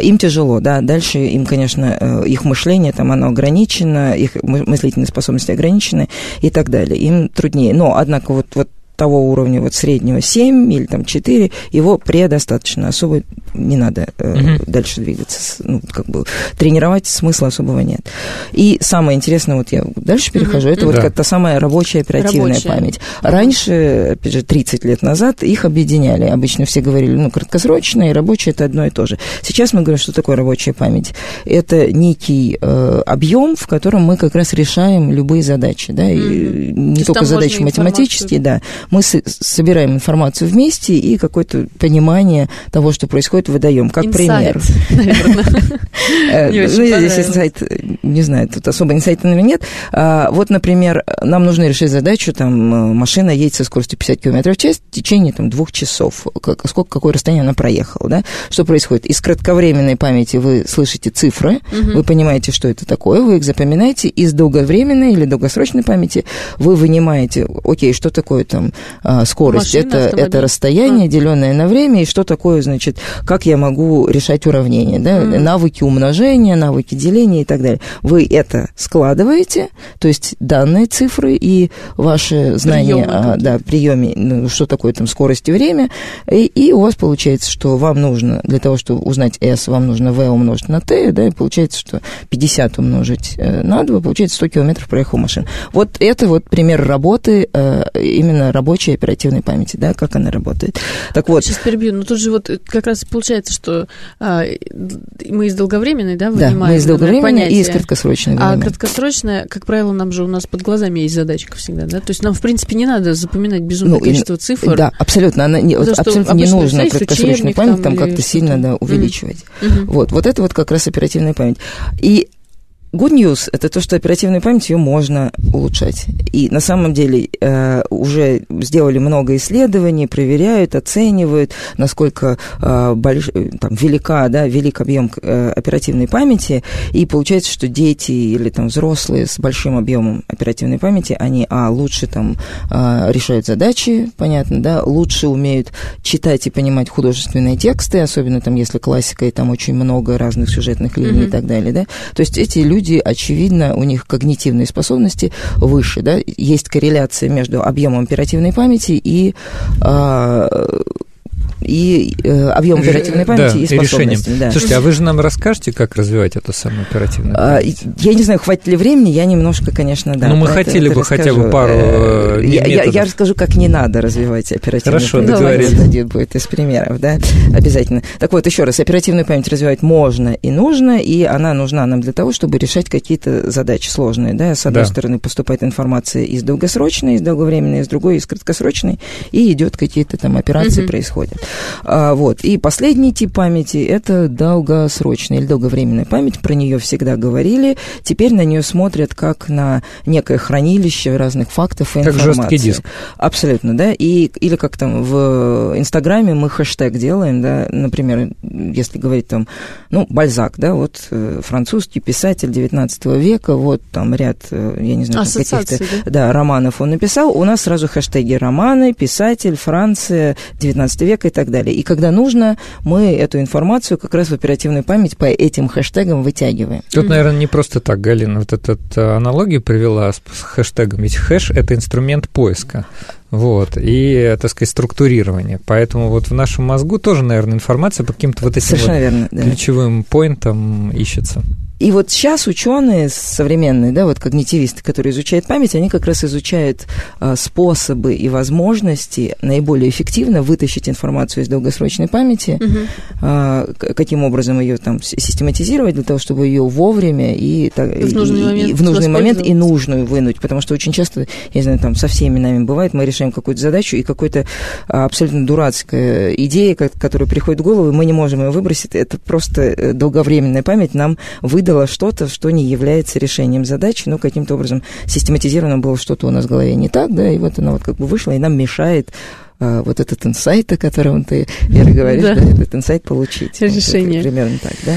Им тяжело, да, дальше им, конечно, их мышление, там, оно ограничено, их мыслительные способности ограничены и так далее, им труднее. Но, однако, вот того уровня вот среднего 7 или там 4, его предостаточно, особо не надо дальше двигаться, ну, как бы тренировать смысла особого нет. И самое интересное, вот я дальше перехожу, это вот та самая рабочая оперативная память. Раньше, опять же, 30 лет назад их объединяли, обычно все говорили, ну, краткосрочная и рабочая, это одно и то же. Сейчас мы говорим, что такое рабочая память. Это некий объем, в котором мы как раз решаем любые задачи, да, и не только задачи математические, мы собираем информацию вместе и какое-то понимание того, что происходит инсайт выдаем, как пример. Здесь инсайт, не знаю, тут особо инсайта нет. Вот, например, нам нужно решить задачу, там, машина едет со скоростью 50 км в час в течение, там, 2 часов. Какое расстояние она проехала, да? Что происходит? Из кратковременной памяти вы слышите цифры, вы понимаете, что это такое, вы их запоминаете. Из долговременной или долгосрочной памяти вы вынимаете, окей, что такое, там, скорость? Машина, это расстояние, деленное на время, и что такое, значит, как я могу решать уравнение, да? Навыки умножения, навыки деления и так далее. Вы это складываете, то есть данные, цифры и ваши знания о приеме, ну, что такое там скорость и время, и у вас получается, что вам нужно, для того, чтобы узнать S, вам нужно V умножить на T, да, и получается, что 50 умножить на 2, получается 100 километров проехал машина. Вот это вот пример работы именно рабочей оперативной памяти, да, как она работает. Так вот. Сейчас перебью, но тут же вот как раз получается, что мы из долговременной, да, вынимаем. Да, мы из долговременной и из краткосрочной. А краткосрочная, как правило, нам же у нас под глазами есть задачка всегда, да? То есть нам, в принципе, не надо запоминать безумное количество цифр. Да, абсолютно. Она не, абсолютно не нужно краткосрочную память там как-то сильно увеличивать. Вот это вот как раз оперативная память. И good news – это то, что оперативную память ее можно улучшать. И на самом деле уже сделали много исследований, проверяют, оценивают, насколько велик объем оперативной памяти. И получается, что дети или там, взрослые с большим объемом оперативной памяти, они лучше там, решают задачи, понятно, да, лучше умеют читать и понимать художественные тексты, особенно там, если классика, и там очень много разных сюжетных линий и так далее. Да? То есть эти люди, очевидно, у них когнитивные способности выше, да, есть корреляция между объемом оперативной памяти и объем оперативной памяти и способностями. Да. Слушайте, а вы же нам расскажете, как развивать эту самую оперативную память? Я не знаю, хватит ли времени, я немножко, конечно, да. Но мы хотели бы хотя бы пару я расскажу, как не надо развивать оперативную память. Хорошо, договорились. Один будет из примеров, да, обязательно. Так вот, еще раз, оперативную память развивать можно и нужно, и она нужна нам для того, чтобы решать какие-то задачи сложные, да. С одной стороны, поступает информация из долгосрочной, из долговременной, с другой, из краткосрочной, и идет какие-то там операции происходят. Вот. И последний тип памяти – это долгосрочная или долговременная память. Про нее всегда говорили. Теперь на нее смотрят как на некое хранилище разных фактов и информации. Как жесткий диск. Абсолютно, да. Или как там в Инстаграме мы хэштег делаем, да, например, если говорить там, ну, Бальзак, да, вот французский писатель 19 века, вот там ряд, я не знаю, каких-то романов он написал. У нас сразу хэштеги романы, писатель, Франция, 19 века и так далее. И когда нужно, мы эту информацию как раз в оперативную память по этим хэштегам вытягиваем. Тут, наверное, не просто так, Галина, вот эта аналогия привела с хэштегом. Ведь хэш – это инструмент поиска. Вот, и, так сказать, структурирование. Поэтому вот в нашем мозгу тоже, наверное, информация по каким-то вот этим вот ключевым поинтам ищется. И вот сейчас ученые современные, да, вот когнитивисты, которые изучают память, они как раз изучают способы и возможности наиболее эффективно вытащить информацию из долгосрочной памяти, каким образом ее там систематизировать для того, чтобы ее вовремя в нужный момент и нужную вынуть, потому что очень часто, я знаю, там со всеми нами бывает, мы решаем какую-то задачу и какая-то абсолютно дурацкая идея, которая приходит в голову, мы не можем ее выбросить, это просто долговременная память нам выдает что-то, что не является решением задачи, но каким-то образом систематизировано было что-то у нас в голове не так, да, и вот она вот как бы вышла, и нам мешает вот этот инсайт, о котором ты, Вера, говоришь, да, этот инсайт получить. Решение. Вот, примерно так, да?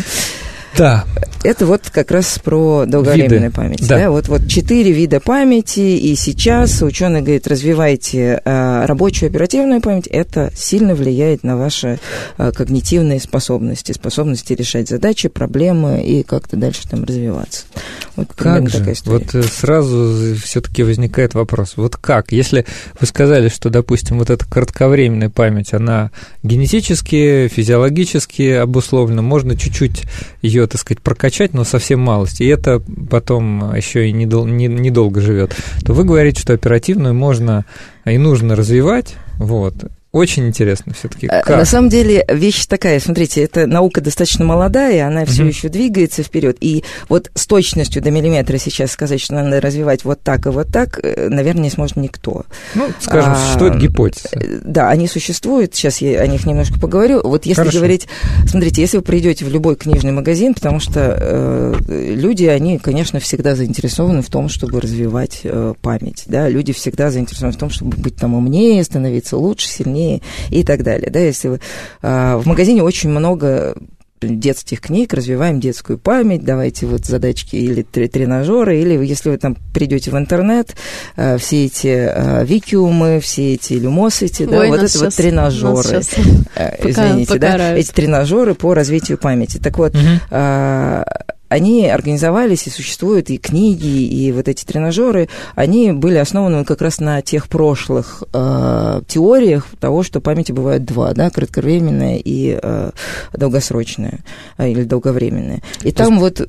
Да. Это вот как раз про долговременную память. Да. Да? Вот 4 вида памяти, и сейчас ученые говорят, развивайте рабочую оперативную память, это сильно влияет на ваши когнитивные способности решать задачи, проблемы и как-то дальше там развиваться. Вот как же? Такая история. Вот сразу все-таки возникает вопрос, вот как? Если вы сказали, что, допустим, вот эта кратковременная память, она генетически, физиологически обусловлена, можно чуть-чуть ее, так сказать, прокачать, но совсем малость, и это потом еще и недолго живет, то вы говорите, что оперативную можно и нужно развивать, вот, Очень интересно все-таки. На самом деле вещь такая, смотрите, это наука достаточно молодая, она все еще двигается вперед. И вот с точностью до миллиметра сейчас сказать, что надо развивать вот так и вот так, наверное, не сможет никто. Ну, скажем, существует гипотеза. Да, они существуют, сейчас я о них немножко поговорю. Вот если говорить, смотрите, если вы придете в любой книжный магазин, потому что люди, они, конечно, всегда заинтересованы в том, чтобы развивать память, да, люди всегда заинтересованы в том, чтобы быть там умнее, становиться лучше, сильнее, и так далее. Да, если вы, в магазине очень много детских книг, развиваем детскую память, давайте вот задачки или тренажеры, или если вы там придете в интернет, все эти викиумы, все эти люмосити, да, вот это сейчас, вот тренажеры, извините, да, эти тренажеры по развитию памяти. Так вот, они организовались, и существуют и книги, и вот эти тренажеры, они были основаны как раз на тех прошлых теориях того, что памяти бывают два, да, кратковременная и долгосрочная, или долговременная. И то там вот...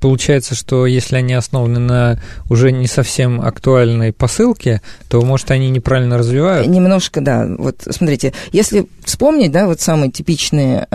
Получается, что если они основаны на уже не совсем актуальной посылке, то, может, они неправильно развивают? Немножко, да. Вот смотрите, если вспомнить, да, вот самые типичные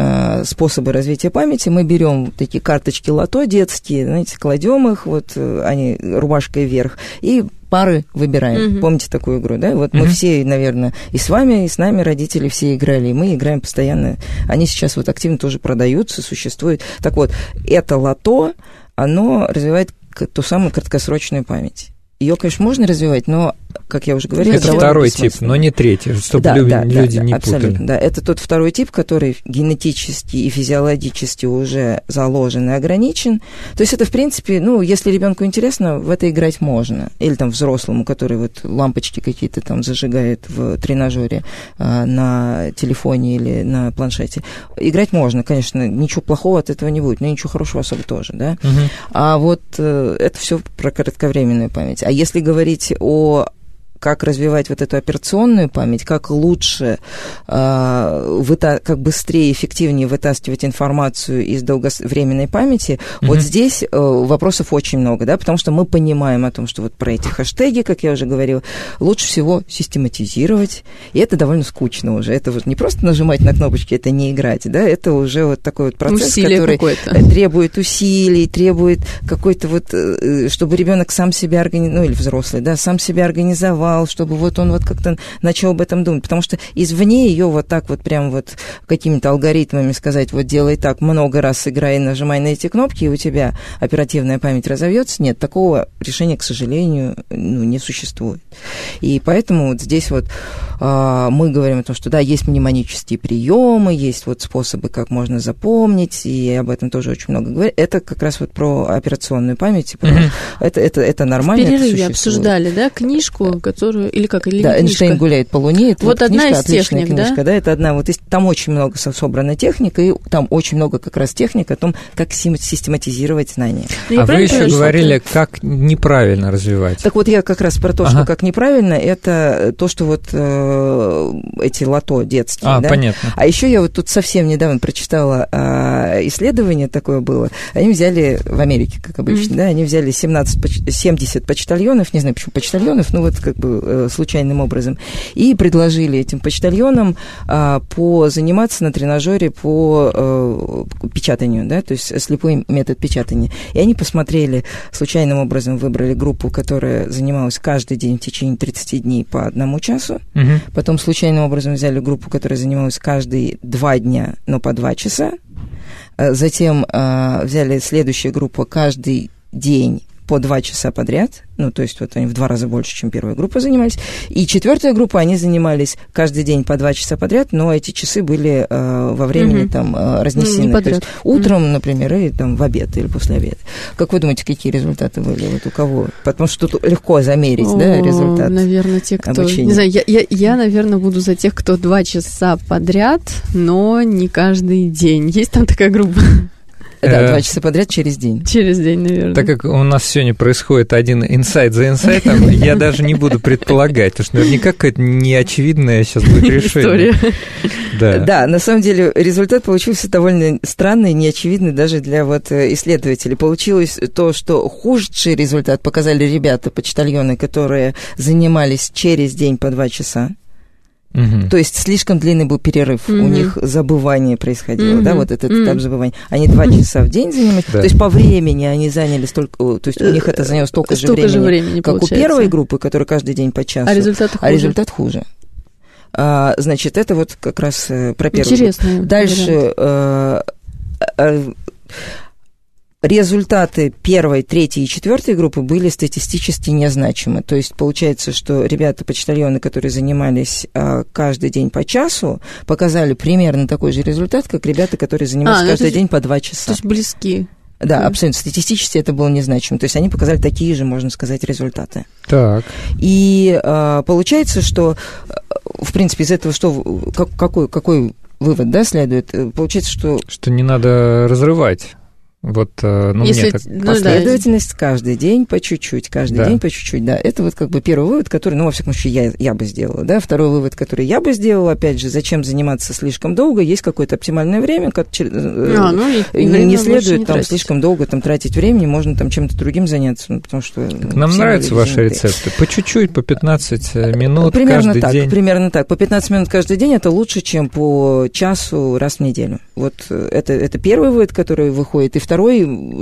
способы развития памяти, мы берем такие карточки лото детские, знаете, кладем их, вот они рубашкой вверх, и пары выбираем. Помните такую игру, да? Вот мы все, наверное, и с вами, и с нами родители все играли, и мы играем постоянно. Они сейчас вот активно тоже продаются, существуют. Так вот, это лото, оно развивает ту самую краткосрочную память. Ее, конечно, можно развивать, но, как я уже говорила... Это второй тип, но не третий, чтобы люди не путали. Да, это тот второй тип, который генетически и физиологически уже заложен и ограничен. То есть это, в принципе, ну, если ребенку интересно, в это играть можно. Или там взрослому, который вот лампочки какие-то там зажигает в тренажере на телефоне или на планшете. Играть можно, конечно, ничего плохого от этого не будет, но ничего хорошего особо тоже, да. А вот это все про кратковременную память. А если говорить о как развивать вот эту операционную память, как лучше, как быстрее, эффективнее вытаскивать информацию из долговременной памяти, вот здесь вопросов очень много, да, потому что мы понимаем о том, что вот про эти хэштеги, как я уже говорила, лучше всего систематизировать, и это довольно скучно уже, это вот не просто нажимать на кнопочки, это не играть, да, это уже вот такой вот процесс, усилие который какое-то требует усилий, требует какой-то вот, чтобы ребенок сам себя организовал, ну или взрослый, да, сам себя организовал, чтобы вот он вот как-то начал об этом думать, потому что извне ее вот так вот прям вот какими-то алгоритмами сказать, вот делай так, много раз играй, нажимай на эти кнопки, и у тебя оперативная память разовьется. Нет, такого решения, к сожалению, ну, не существует. И поэтому вот здесь вот мы говорим о том, что да, есть мнемонические приемы, есть вот способы, как можно запомнить, и об этом тоже очень много говорят. Это как раз вот про операционную память, про... это нормально, это существует. В перерыве обсуждали, да, книжку, которую, или как, или да, «Эйнштейн гуляет по Луне», это вот одна книжка, из отличная техник, книжка, да? Да, это одна, вот там очень много собрана техника, и там очень много как раз техник о том, как систематизировать знания. А вы еще говорили, как неправильно развивать. Так вот я как раз про то, что как неправильно, это то, что вот эти лото детские. А, да? Понятно. А еще я вот тут совсем недавно прочитала исследование такое было, они взяли, в Америке, как обычно, да, они взяли 70 почтальонов, не знаю, почему почтальонов, ну вот как бы случайным образом, и предложили этим почтальонам позаниматься на тренажере по печатанию, да, то есть слепой метод печатания. И они посмотрели, случайным образом выбрали группу, которая занималась каждый день в течение 30 дней по одному часу, потом случайным образом взяли группу, которая занималась каждые 2 дня, но по 2 часа, затем взяли следующую группу каждый день по 2 часа подряд, ну, то есть вот они в 2 раза больше, чем первая группа занимались, и 4-я группа, они занимались каждый день по 2 часа подряд, но эти часы были во времени там разнесены, то есть утром, например, и там в обед или после обеда. Как вы думаете, какие результаты были вот у кого? Потому что тут легко замерить, да, результат. Наверное, те, кто... обучения. Не знаю, я, наверное, буду за тех, кто 2 часа подряд, но не каждый день. Есть там такая группа? Да, 2 часа подряд через день. Через день, наверное. Так как у нас сегодня происходит один инсайт за инсайтом, я даже не буду предполагать, потому что наверняка какая-то неочевидная сейчас будет решение. История. Да, на самом деле результат получился довольно странный, неочевидный даже для вот исследователей. Получилось то, что худший результат показали ребята, почтальоны, которые занимались через день по 2 часа. Угу. То есть слишком длинный был перерыв, у них забывание происходило, да, вот этот этап забывания. Они 2 часа в день занимались, то есть по времени они заняли столько, то есть у них это заняло столько же времени, как получается. У первой группы, которая каждый день по часу, а результат хуже. Значит, это вот как раз про первую. Интересно. Дальше результаты первой, третьей и четвертой группы были статистически незначимы. То есть получается, что ребята-почтальоны, которые занимались каждый день по часу, показали примерно такой же результат, как ребята, которые занимались каждый день по 2 часа. То есть близки. Да, абсолютно. Статистически это было незначимо. То есть они показали такие же, можно сказать, результаты. Так. И получается, что, в принципе, из этого что, какой вывод, да, следует? Получается, что... Что не надо разрывать. Вот, ну, если, мне так последовательность каждый день по чуть-чуть, да. Это вот как бы первый вывод, который, ну, во всяком случае, я бы сделала, да. Второй вывод, который я бы сделала, опять же, зачем заниматься слишком долго, есть какое-то оптимальное время, как, не следует там слишком долго там тратить времени, можно там чем-то другим заняться, ну, потому что... Так нам нравятся ваши рецепты. По чуть-чуть, по 15 минут каждый день. Примерно так. По 15 минут каждый день это лучше, чем по часу раз в неделю. Вот это первый вывод, который выходит, и второй,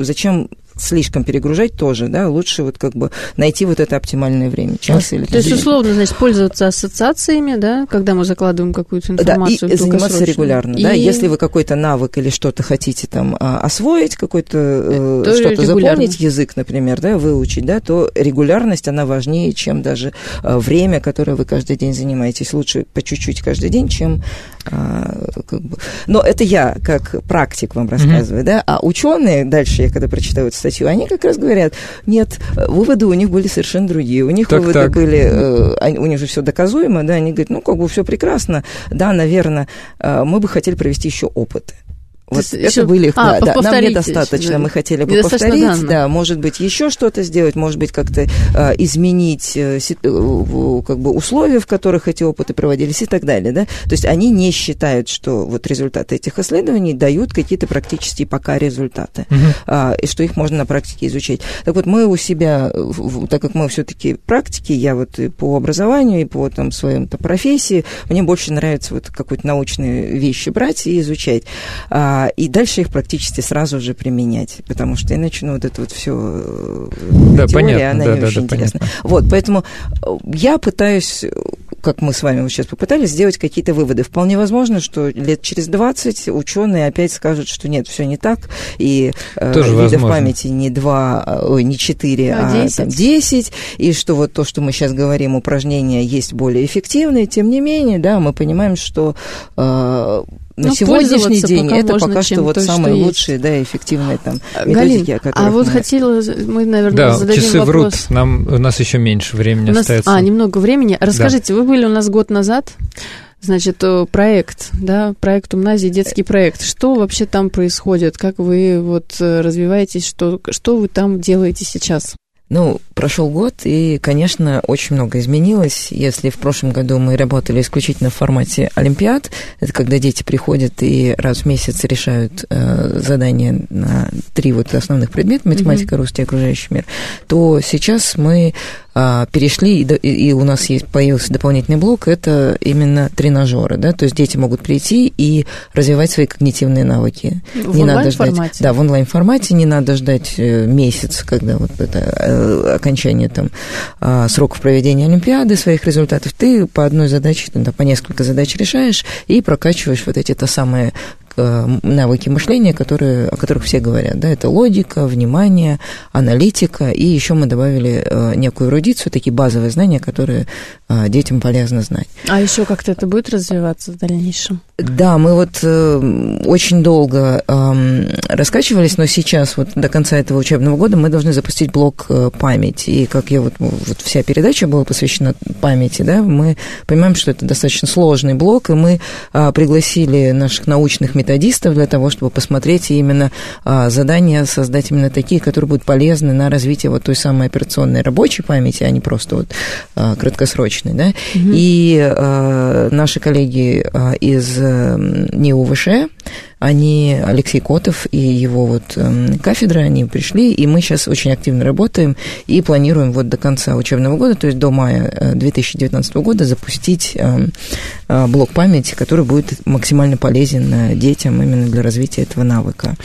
зачем слишком перегружать тоже, да, лучше вот как бы найти вот это оптимальное время, час или... То есть, условно, значит, пользоваться ассоциациями, да, когда мы закладываем какую-то информацию. Да, и заниматься регулярно, да, если вы какой-то навык или что-то хотите там освоить, какой-то что-то запомнить, язык, например, да, выучить, да, то регулярность, она важнее, чем даже время, которое вы каждый день занимаетесь. Лучше по чуть-чуть каждый день, чем... как бы... Но это я, как практик, вам рассказываю, да, а ученые, дальше я когда прочитаю эту статью, они как раз говорят, нет, выводы у них были совершенно другие. У них выводы были, у них же все доказуемо, да, они говорят, ну, как бы все прекрасно, да, наверное, мы бы хотели провести еще опыты. Вот это еще... были их, нам недостаточно, мы хотели бы повторить, да, может быть, еще что-то сделать, может быть, как-то изменить как бы условия, в которых эти опыты проводились и так далее, да, то есть они не считают, что вот результаты этих исследований дают какие-то практические пока результаты, и что их можно на практике изучить. Так вот, мы у себя, так как мы все-таки практики, я вот и по образованию, и по там своей-то профессии, мне больше нравится вот какую-то научные вещи брать и изучать, и дальше их практически сразу же применять, потому что иначе, ну, вот это вот все да, теория, понятно, она не очень интересна. Понятно. Вот, поэтому я пытаюсь, как мы с вами вот сейчас попытались, сделать какие-то выводы. Вполне возможно, что лет через 20 ученые опять скажут, что нет, все не так, и видов памяти не 4, а 10, и что вот то, что мы сейчас говорим, упражнения есть более эффективные, тем не менее, да, мы понимаем, что... На сегодняшний день это пока что вот самые лучшие, да, эффективные там методики, о которых вот хотела, мы, наверное, зададим вопрос. Да, часы врут, у нас еще меньше времени остается. Немного времени. Расскажите, вы были у нас год назад, значит, проект, да, проект Умназии, детский проект. Что вообще там происходит? Как вы вот развиваетесь? Что вы там делаете сейчас? Ну, прошел год, и, конечно, очень много изменилось. Если в прошлом году мы работали исключительно в формате олимпиад, это когда дети приходят и раз в месяц решают задания на 3 вот основных предмета, математика, русский и окружающий мир, то сейчас мы перешли, и у нас появился дополнительный блок, это именно тренажеры, да, то есть дети могут прийти и развивать свои когнитивные навыки. В онлайн-формате? Да, в онлайн-формате, не надо ждать месяц, когда вот это... окончания там сроков проведения олимпиады, своих результатов, ты по одной задаче, там, по несколько задач решаешь и прокачиваешь вот эти-то самые навыки мышления, о которых все говорят, да, это логика, внимание, аналитика, и еще мы добавили некую эрудицию, такие базовые знания, которые детям полезно знать. А еще как-то это будет развиваться в дальнейшем? Да, мы вот очень долго раскачивались, но сейчас вот до конца этого учебного года мы должны запустить блок памяти, и как я вот вся передача была посвящена памяти, да, мы понимаем, что это достаточно сложный блок, и мы пригласили наших научных методистов для того, чтобы посмотреть и именно задания создать именно такие, которые будут полезны на развитие вот той самой операционной рабочей памяти, а не просто вот краткосрочной, да, и наши коллеги из НИУ ВШЭ, они, Алексей Котов и его вот кафедра, они пришли, и мы сейчас очень активно работаем и планируем вот до конца учебного года, то есть до мая 2019 года запустить блок памяти, который будет максимально полезен детям именно для развития этого навыка.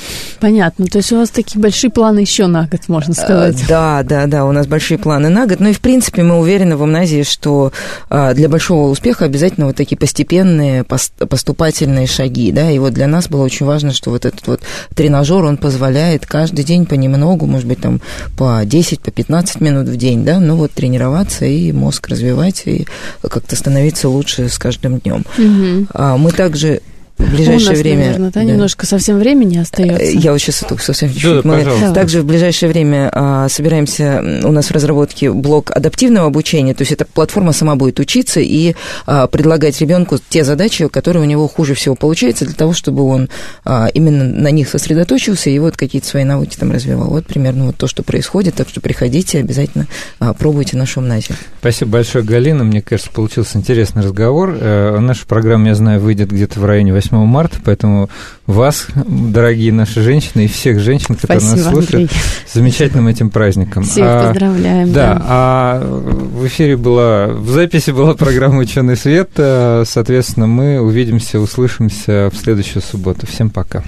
Понятно, то есть у вас такие большие планы еще на год, можно сказать. Да, у нас большие планы на год, но и в принципе мы уверены в Умназии, что для большого успеха обязательно вот такие постепенные, поступательные шаги, да, и вот для нас было очень важно, что вот этот вот тренажер, он позволяет каждый день понемногу, может быть, там по 10, по 15 минут в день, да, ну вот тренироваться и мозг развивать, и как-то становиться лучше с каждым днем. Угу. Мы также... В ближайшее время... Наверное, да? Немножко совсем времени остается. Я вот сейчас совсем чуть-чуть. Да, также в ближайшее время собираемся, у нас в разработке блок адаптивного обучения, то есть эта платформа сама будет учиться и предлагать ребенку те задачи, которые у него хуже всего получаются, для того, чтобы он именно на них сосредоточился и вот какие-то свои навыки там развивал. Вот примерно вот то, что происходит, так что приходите, обязательно пробуйте нашу Умназию. Спасибо большое, Галина. Мне кажется, получился интересный разговор. Наша программа, я знаю, выйдет где-то в районе 8 марта, поэтому вас, дорогие наши женщины, и всех женщин, которые нас слушают, Андрей, с замечательным этим праздником. Всех поздравляем. Да, в эфире была, в записи была программа «Учёный свет». Соответственно, мы увидимся, услышимся в следующую субботу. Всем пока.